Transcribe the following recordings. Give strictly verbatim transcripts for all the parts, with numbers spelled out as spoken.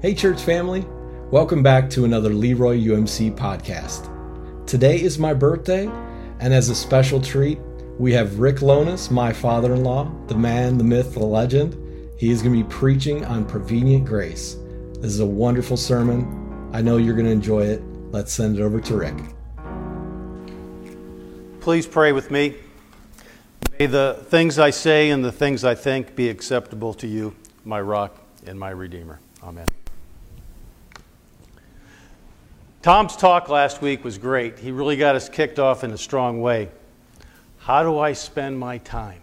Hey church family, welcome back to another Leroy U M C podcast. Today is my birthday, and as a special treat, we have Rick Lohnes, my father-in-law, the man, the myth, the legend. He is going to be preaching on prevenient grace. This is a wonderful sermon. I know you're going to enjoy it. Let's send it over to Rick. Please pray with me. May the things I say and the things I think be acceptable to you, my rock and my redeemer. Amen. Tom's talk last week was great. He really got us kicked off in a strong way. How do I spend my time?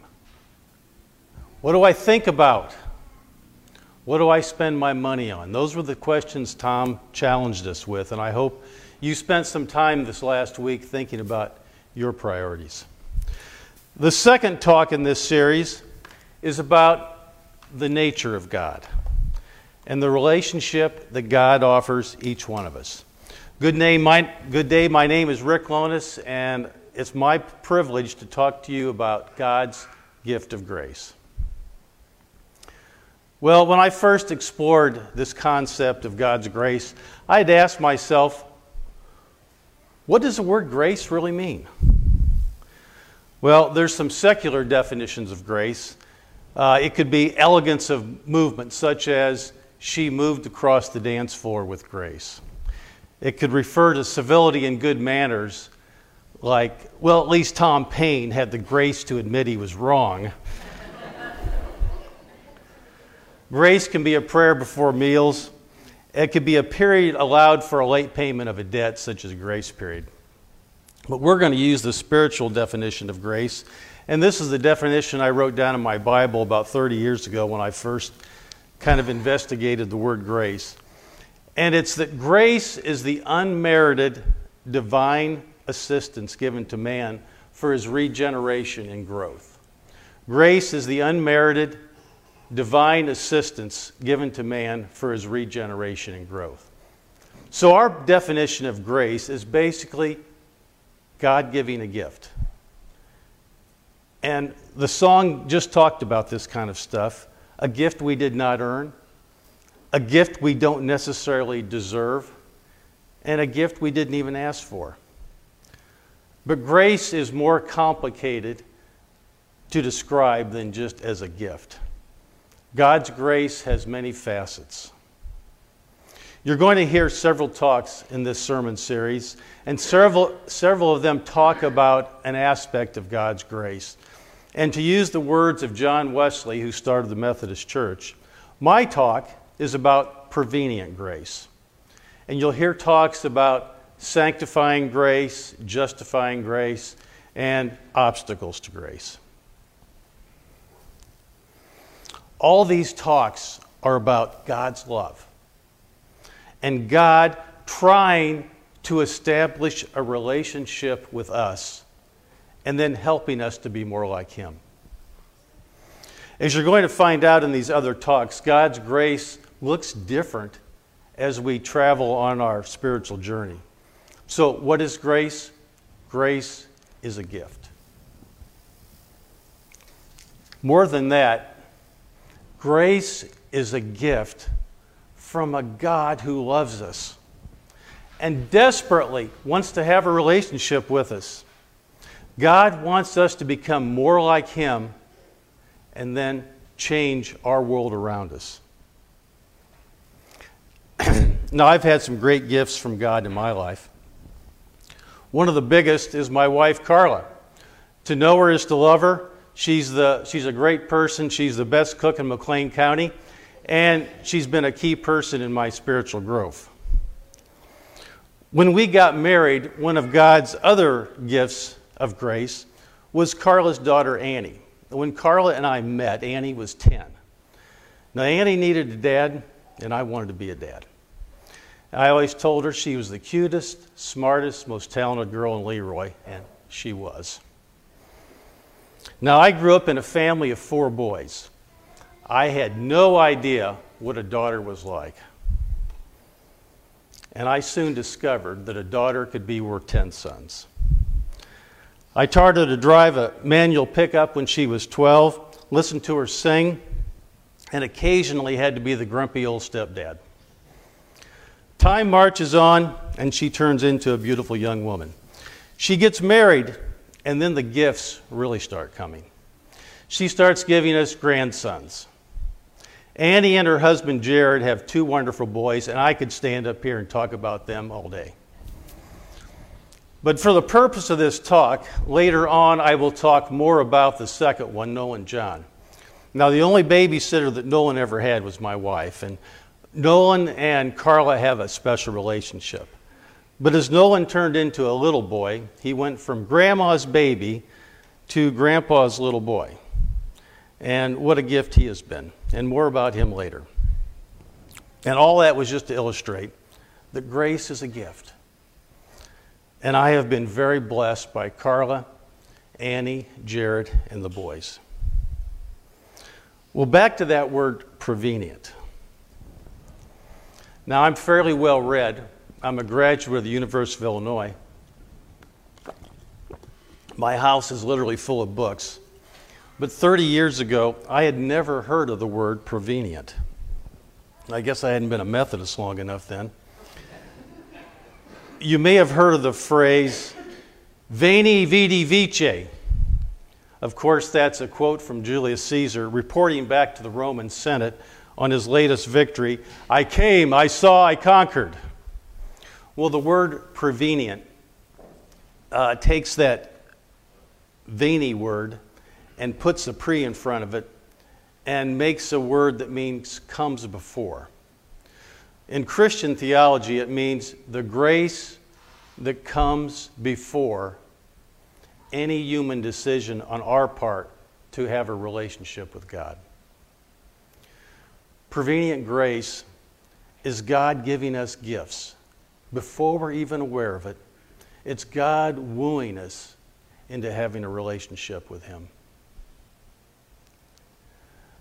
What do I think about? What do I spend my money on? Those were the questions Tom challenged us with, and I hope you spent some time this last week thinking about your priorities. The second talk in this series is about the nature of God and the relationship that God offers each one of us. Good name, my, good day, my name is Rick Lohnes, and it's my privilege to talk to you about God's gift of grace. Well, when I first explored this concept of God's grace, I had asked myself, what does the word grace really mean? Well, there's some secular definitions of grace. Uh, it could be elegance of movement, such as she moved across the dance floor with grace. It could refer to civility and good manners, like, well, at least Tom Paine had the grace to admit he was wrong. Grace can be a prayer before meals. It could be a period allowed for a late payment of a debt, such as a grace period. But we're going to use the spiritual definition of grace, and this is the definition I wrote down in my Bible about thirty years ago when I first kind of investigated the word grace. And it's that grace is the unmerited divine assistance given to man for his regeneration and growth. Grace is the unmerited divine assistance given to man for his regeneration and growth. So our definition of grace is basically God giving a gift. And the song just talked about this kind of stuff. A gift we did not earn, a gift we don't necessarily deserve, and a gift we didn't even ask for. But grace is more complicated to describe than just as a gift. God's grace has many facets. You're going to hear several talks in this sermon series, and several, several of them talk about an aspect of God's grace. And to use the words of John Wesley, who started the Methodist Church, my talk is about prevenient grace. And you'll hear talks about sanctifying grace, justifying grace, and obstacles to grace. All these talks are about God's love and God trying to establish a relationship with us and then helping us to be more like Him. As you're going to find out in these other talks, God's grace looks different as we travel on our spiritual journey. So what is grace? Grace is a gift. More than that, grace is a gift from a God who loves us and desperately wants to have a relationship with us. God wants us to become more like Him and then change our world around us. Now, I've had some great gifts from God in my life. One of the biggest is my wife, Carla. To know her is to love her. She's the she's a great person. She's the best cook in McLean County, and she's been a key person in my spiritual growth. When we got married, one of God's other gifts of grace was Carla's daughter, Annie. When Carla and I met, Annie was ten. Now, Annie needed a dad, and I wanted to be a dad. I always told her she was the cutest, smartest, most talented girl in Leroy, and she was. Now, I grew up in a family of four boys. I had no idea what a daughter was like. And I soon discovered that a daughter could be worth ten sons. I taught her to drive a manual pickup when she was twelve, listened to her sing, and occasionally had to be the grumpy old stepdad. Time marches on, and she turns into a beautiful young woman. She gets married, and then the gifts really start coming. She starts giving us grandsons. Annie and her husband, Jared, have two wonderful boys, and I could stand up here and talk about them all day. But for the purpose of this talk, later on I will talk more about the second one, Nolan John. Now, the only babysitter that Nolan ever had was my wife, and Nolan and Carla have a special relationship. But as Nolan turned into a little boy, he went from grandma's baby to grandpa's little boy. And what a gift he has been. And more about him later. And all that was just to illustrate that grace is a gift. And I have been very blessed by Carla, Annie, Jared, and the boys. Well, back to that word prevenient. Now, I'm fairly well read. I'm a graduate of the University of Illinois. My house is literally full of books. But thirty years ago, I had never heard of the word prevenient. I guess I hadn't been a Methodist long enough then. You may have heard of the phrase, veni vidi vici. Of course, that's a quote from Julius Caesar reporting back to the Roman Senate on his latest victory. I came, I saw, I conquered. Well, the word prevenient uh, takes that veni word and puts a pre in front of it and makes a word that means comes before. In Christian theology, it means the grace that comes before any human decision on our part to have a relationship with God. Prevenient grace is God giving us gifts before we're even aware of it. It's God wooing us into having a relationship with Him.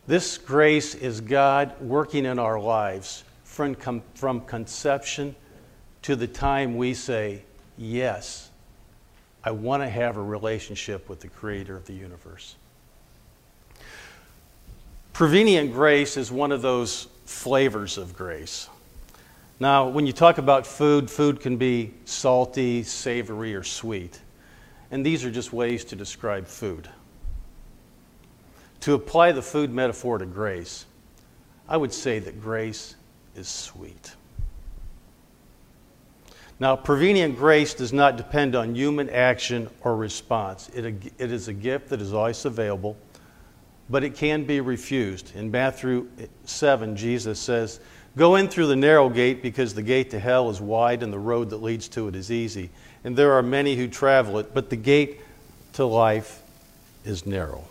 This grace is God working in our lives from, com- from conception to the time we say, yes, I want to have a relationship with the Creator of the universe. Prevenient grace is one of those flavors of grace. Now, when you talk about food, food can be salty, savory, or sweet. And these are just ways to describe food. To apply the food metaphor to grace, I would say that grace is sweet. Now, prevenient grace does not depend on human action or response. It, it is a gift that is always available, but it can be refused. In Matthew seven, Jesus says, go in through the narrow gate, because the gate to hell is wide and the road that leads to it is easy. And there are many who travel it, but the gate to life is narrow.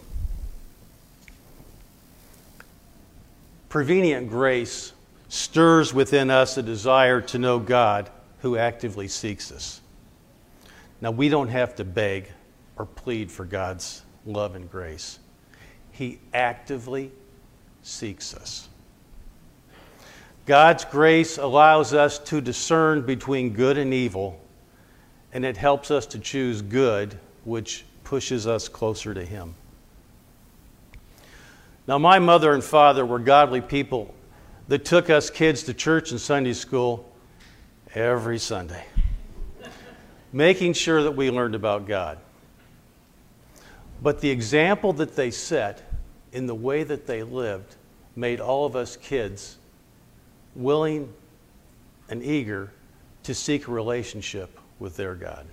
Prevenient grace stirs within us a desire to know God who actively seeks us. Now, we don't have to beg or plead for God's love and grace. He actively seeks us. God's grace allows us to discern between good and evil, and it helps us to choose good, which pushes us closer to Him. Now, my mother and father were godly people that took us kids to church and Sunday school every Sunday, making sure that we learned about God. But the example that they set in the way that they lived made all of us kids willing and eager to seek a relationship with their God.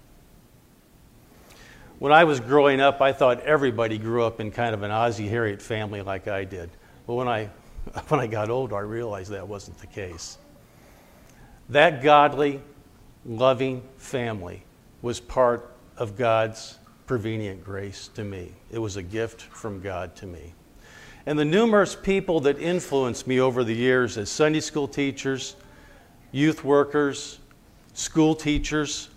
When I was growing up, I thought everybody grew up in kind of an Ozzie-Harriet family like I did. But when I, when I got older, I realized that wasn't the case. That godly, loving family was part of God's prevenient grace to me. It was a gift from God to me. And the numerous people that influenced me over the years as Sunday school teachers, youth workers, school teachers,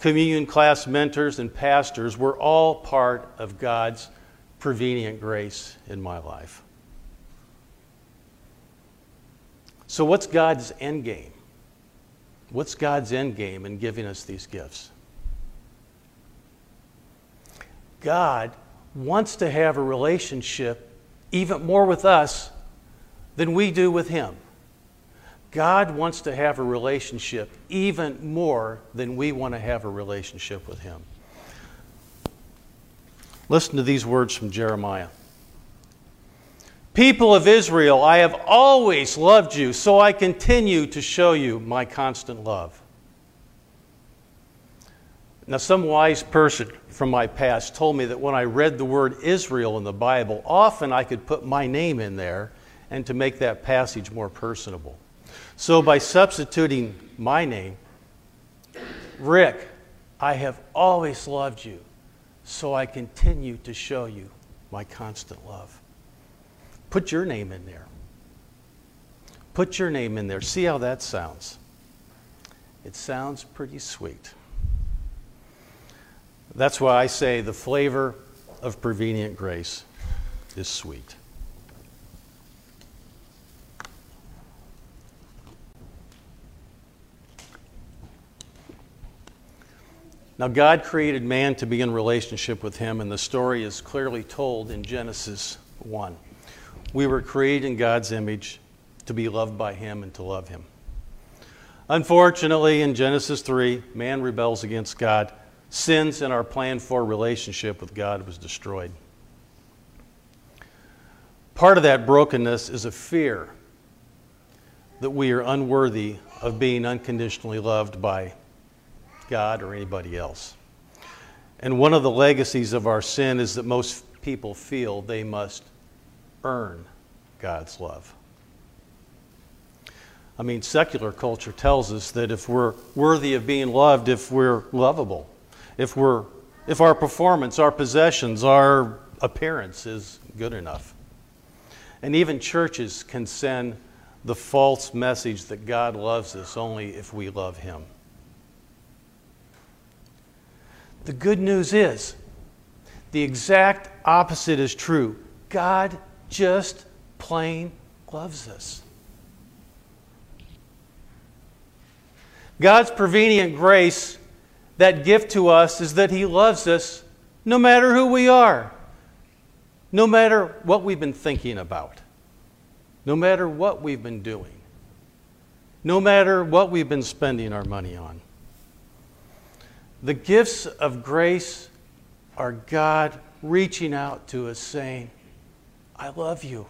communion class mentors, and pastors were all part of God's prevenient grace in my life. So what's God's end game? What's God's end game in giving us these gifts? God wants to have a relationship even more with us than we do with Him. God wants to have a relationship even more than we want to have a relationship with him. Listen to these words from Jeremiah. People of Israel, I have always loved you, so I continue to show you my constant love. Now, some wise person from my past told me that when I read the word Israel in the Bible, often I could put my name in there and to make that passage more personable. So by substituting my name, Rick, I have always loved you, so I continue to show you my constant love. Put your name in there. Put your name in there. See how that sounds. It sounds pretty sweet. That's why I say the flavor of prevenient grace is sweet. Now, God created man to be in relationship with him, and the story is clearly told in Genesis one. We were created in God's image to be loved by him and to love him. Unfortunately, in Genesis three, man rebels against God, sins, and our plan for relationship with God was destroyed. Part of that brokenness is a fear that we are unworthy of being unconditionally loved by God or anybody else. And one of the legacies of our sin is that most people feel they must earn God's love. I mean, secular culture tells us that if we're worthy of being loved, if we're lovable, If we're, if our performance, our possessions, our appearance is good enough. And even churches can send the false message that God loves us only if we love him. The good news is the exact opposite is true. God just plain loves us. God's prevenient grace, that gift to us, is that he loves us no matter who we are, no matter what we've been thinking about, no matter what we've been doing, no matter what we've been spending our money on. The gifts of grace are God reaching out to us saying, I love you.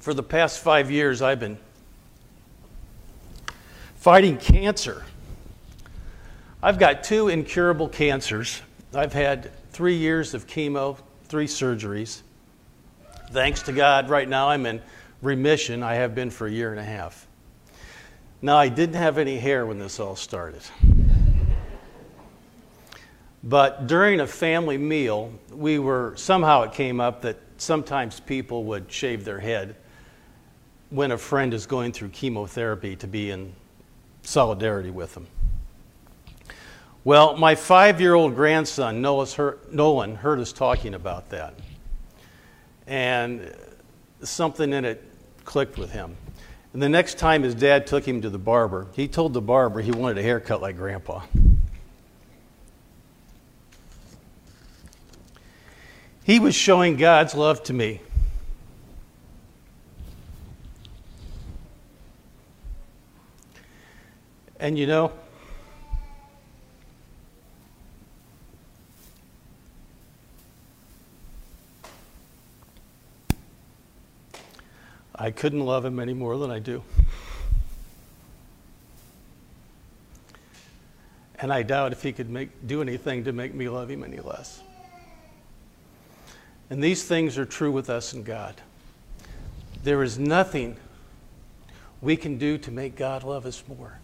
For the past five years, I've been fighting cancer. I've got two incurable cancers. I've had three years of chemo, three surgeries. Thanks to God, right now I'm in remission. I have been for a year and a half. Now, I didn't have any hair when this all started. But during a family meal, we were, somehow it came up that sometimes people would shave their head when a friend is going through chemotherapy to be in solidarity with them. Well, my five-year-old grandson, Nolan, heard us talking about that. And something in it clicked with him. And the next time his dad took him to the barber, he told the barber he wanted a haircut like Grandpa. He was showing God's love to me. And you know, I couldn't love him any more than I do. And I doubt if he could make, do anything to make me love him any less. And these things are true with us and God. There is nothing we can do to make God love us more.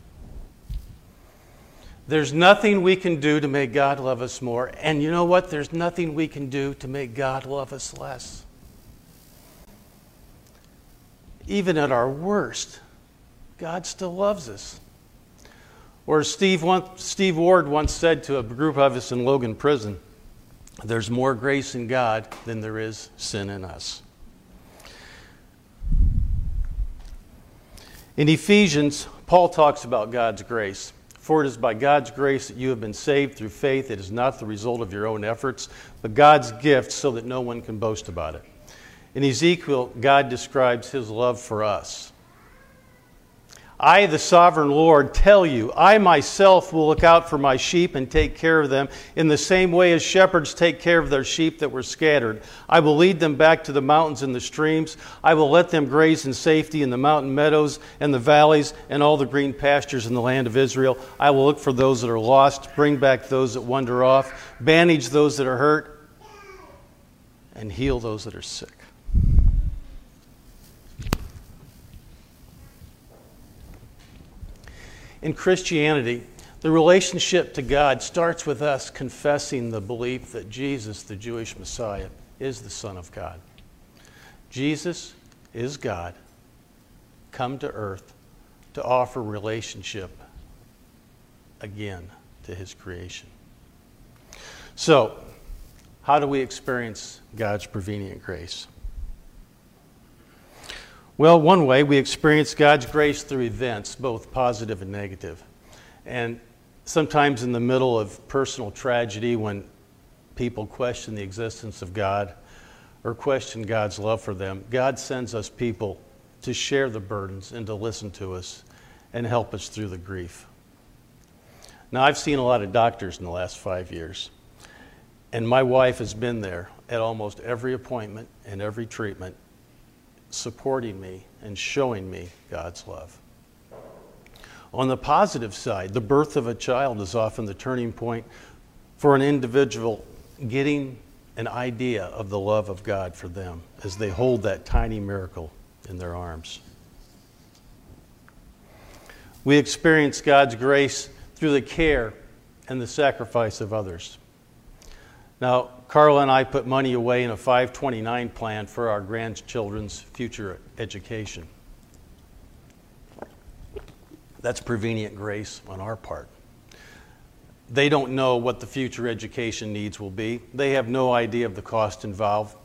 There's nothing we can do to make God love us more. And you know what? There's nothing we can do to make God love us less. Even at our worst, God still loves us. Or Steve, Steve Ward once said to a group of us in Logan Prison, there's more grace in God than there is sin in us. In Ephesians, Paul talks about God's grace. For it is by God's grace that you have been saved through faith. It is not the result of your own efforts, but God's gift, so that no one can boast about it. In Ezekiel, God describes his love for us. I, the sovereign Lord, tell you, I myself will look out for my sheep and take care of them in the same way as shepherds take care of their sheep that were scattered. I will lead them back to the mountains and the streams. I will let them graze in safety in the mountain meadows and the valleys and all the green pastures in the land of Israel. I will look for those that are lost, bring back those that wander off, bandage those that are hurt, and heal those that are sick. In Christianity, the relationship to God starts with us confessing the belief that Jesus, the Jewish Messiah, is the Son of God. Jesus is God, come to earth to offer relationship again to his creation. So, how do we experience God's prevenient grace? Well, one way we experience God's grace through events, both positive and negative. And sometimes in the middle of personal tragedy, when people question the existence of God or question God's love for them, God sends us people to share the burdens and to listen to us and help us through the grief. Now, I've seen a lot of doctors in the last five years, and my wife has been there at almost every appointment and every treatment, supporting me and showing me God's love. On the positive side, the birth of a child is often the turning point for an individual getting an idea of the love of God for them as they hold that tiny miracle in their arms. We experience God's grace through the care and the sacrifice of others. Now, Carla and I put money away in a five twenty-nine plan for our grandchildren's future education. That's prevenient grace on our part. They don't know what the future education needs will be. They have no idea of the cost involved,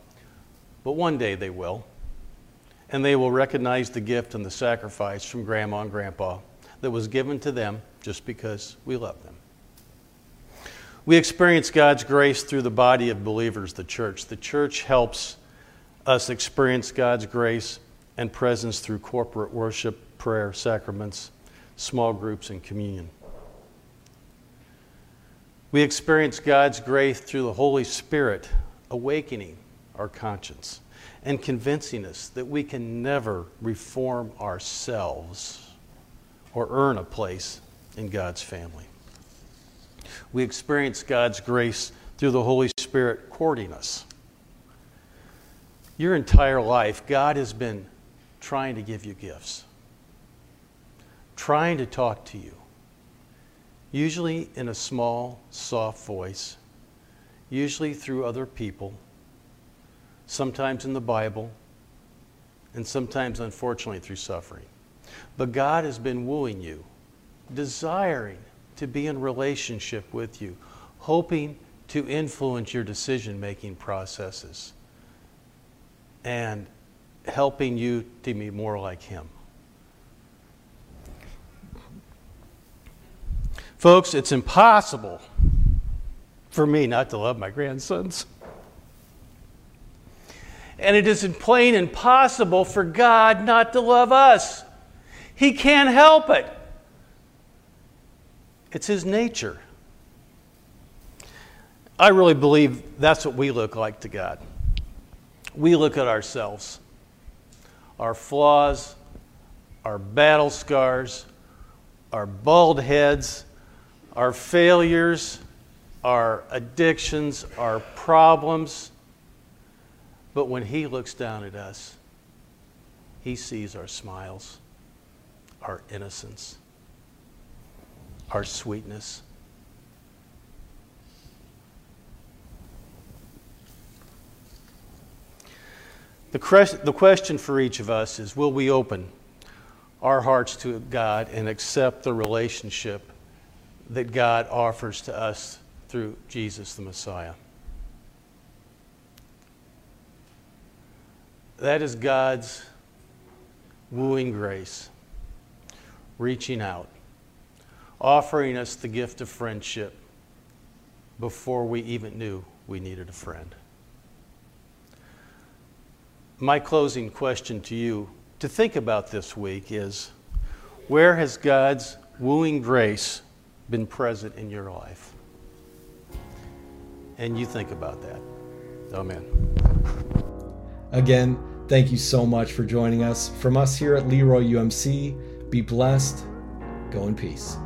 but one day they will. And they will recognize the gift and the sacrifice from Grandma and Grandpa that was given to them just because we love them. We experience God's grace through the body of believers, the church. The church helps us experience God's grace and presence through corporate worship, prayer, sacraments, small groups, and communion. We experience God's grace through the Holy Spirit awakening our conscience and convincing us that we can never reform ourselves or earn a place in God's family. We experience God's grace through the Holy Spirit courting us. Your entire life, God has been trying to give you gifts, trying to talk to you, usually in a small, soft voice, usually through other people, sometimes in the Bible, and sometimes, unfortunately, through suffering. But God has been wooing you, desiring to be in relationship with you, hoping to influence your decision-making processes and helping you to be more like him. Folks, it's impossible for me not to love my grandsons. And it is plain impossible for God not to love us. He can't help it. It's his nature. I really believe that's what we look like to God. We look at ourselves, our flaws, our battle scars, our bald heads, our failures, our addictions, our problems. But when he looks down at us, he sees our smiles, our innocence, our sweetness. The, cre- the question for each of us is, will we open our hearts to God and accept the relationship that God offers to us through Jesus the Messiah? That is God's wooing grace, reaching out, offering us the gift of friendship before we even knew we needed a friend. My closing question to you to think about this week is, where has God's wooing grace been present in your life? And you think about that. Amen. Again, thank you so much for joining us. From us here at Leroy U M C, be blessed, go in peace.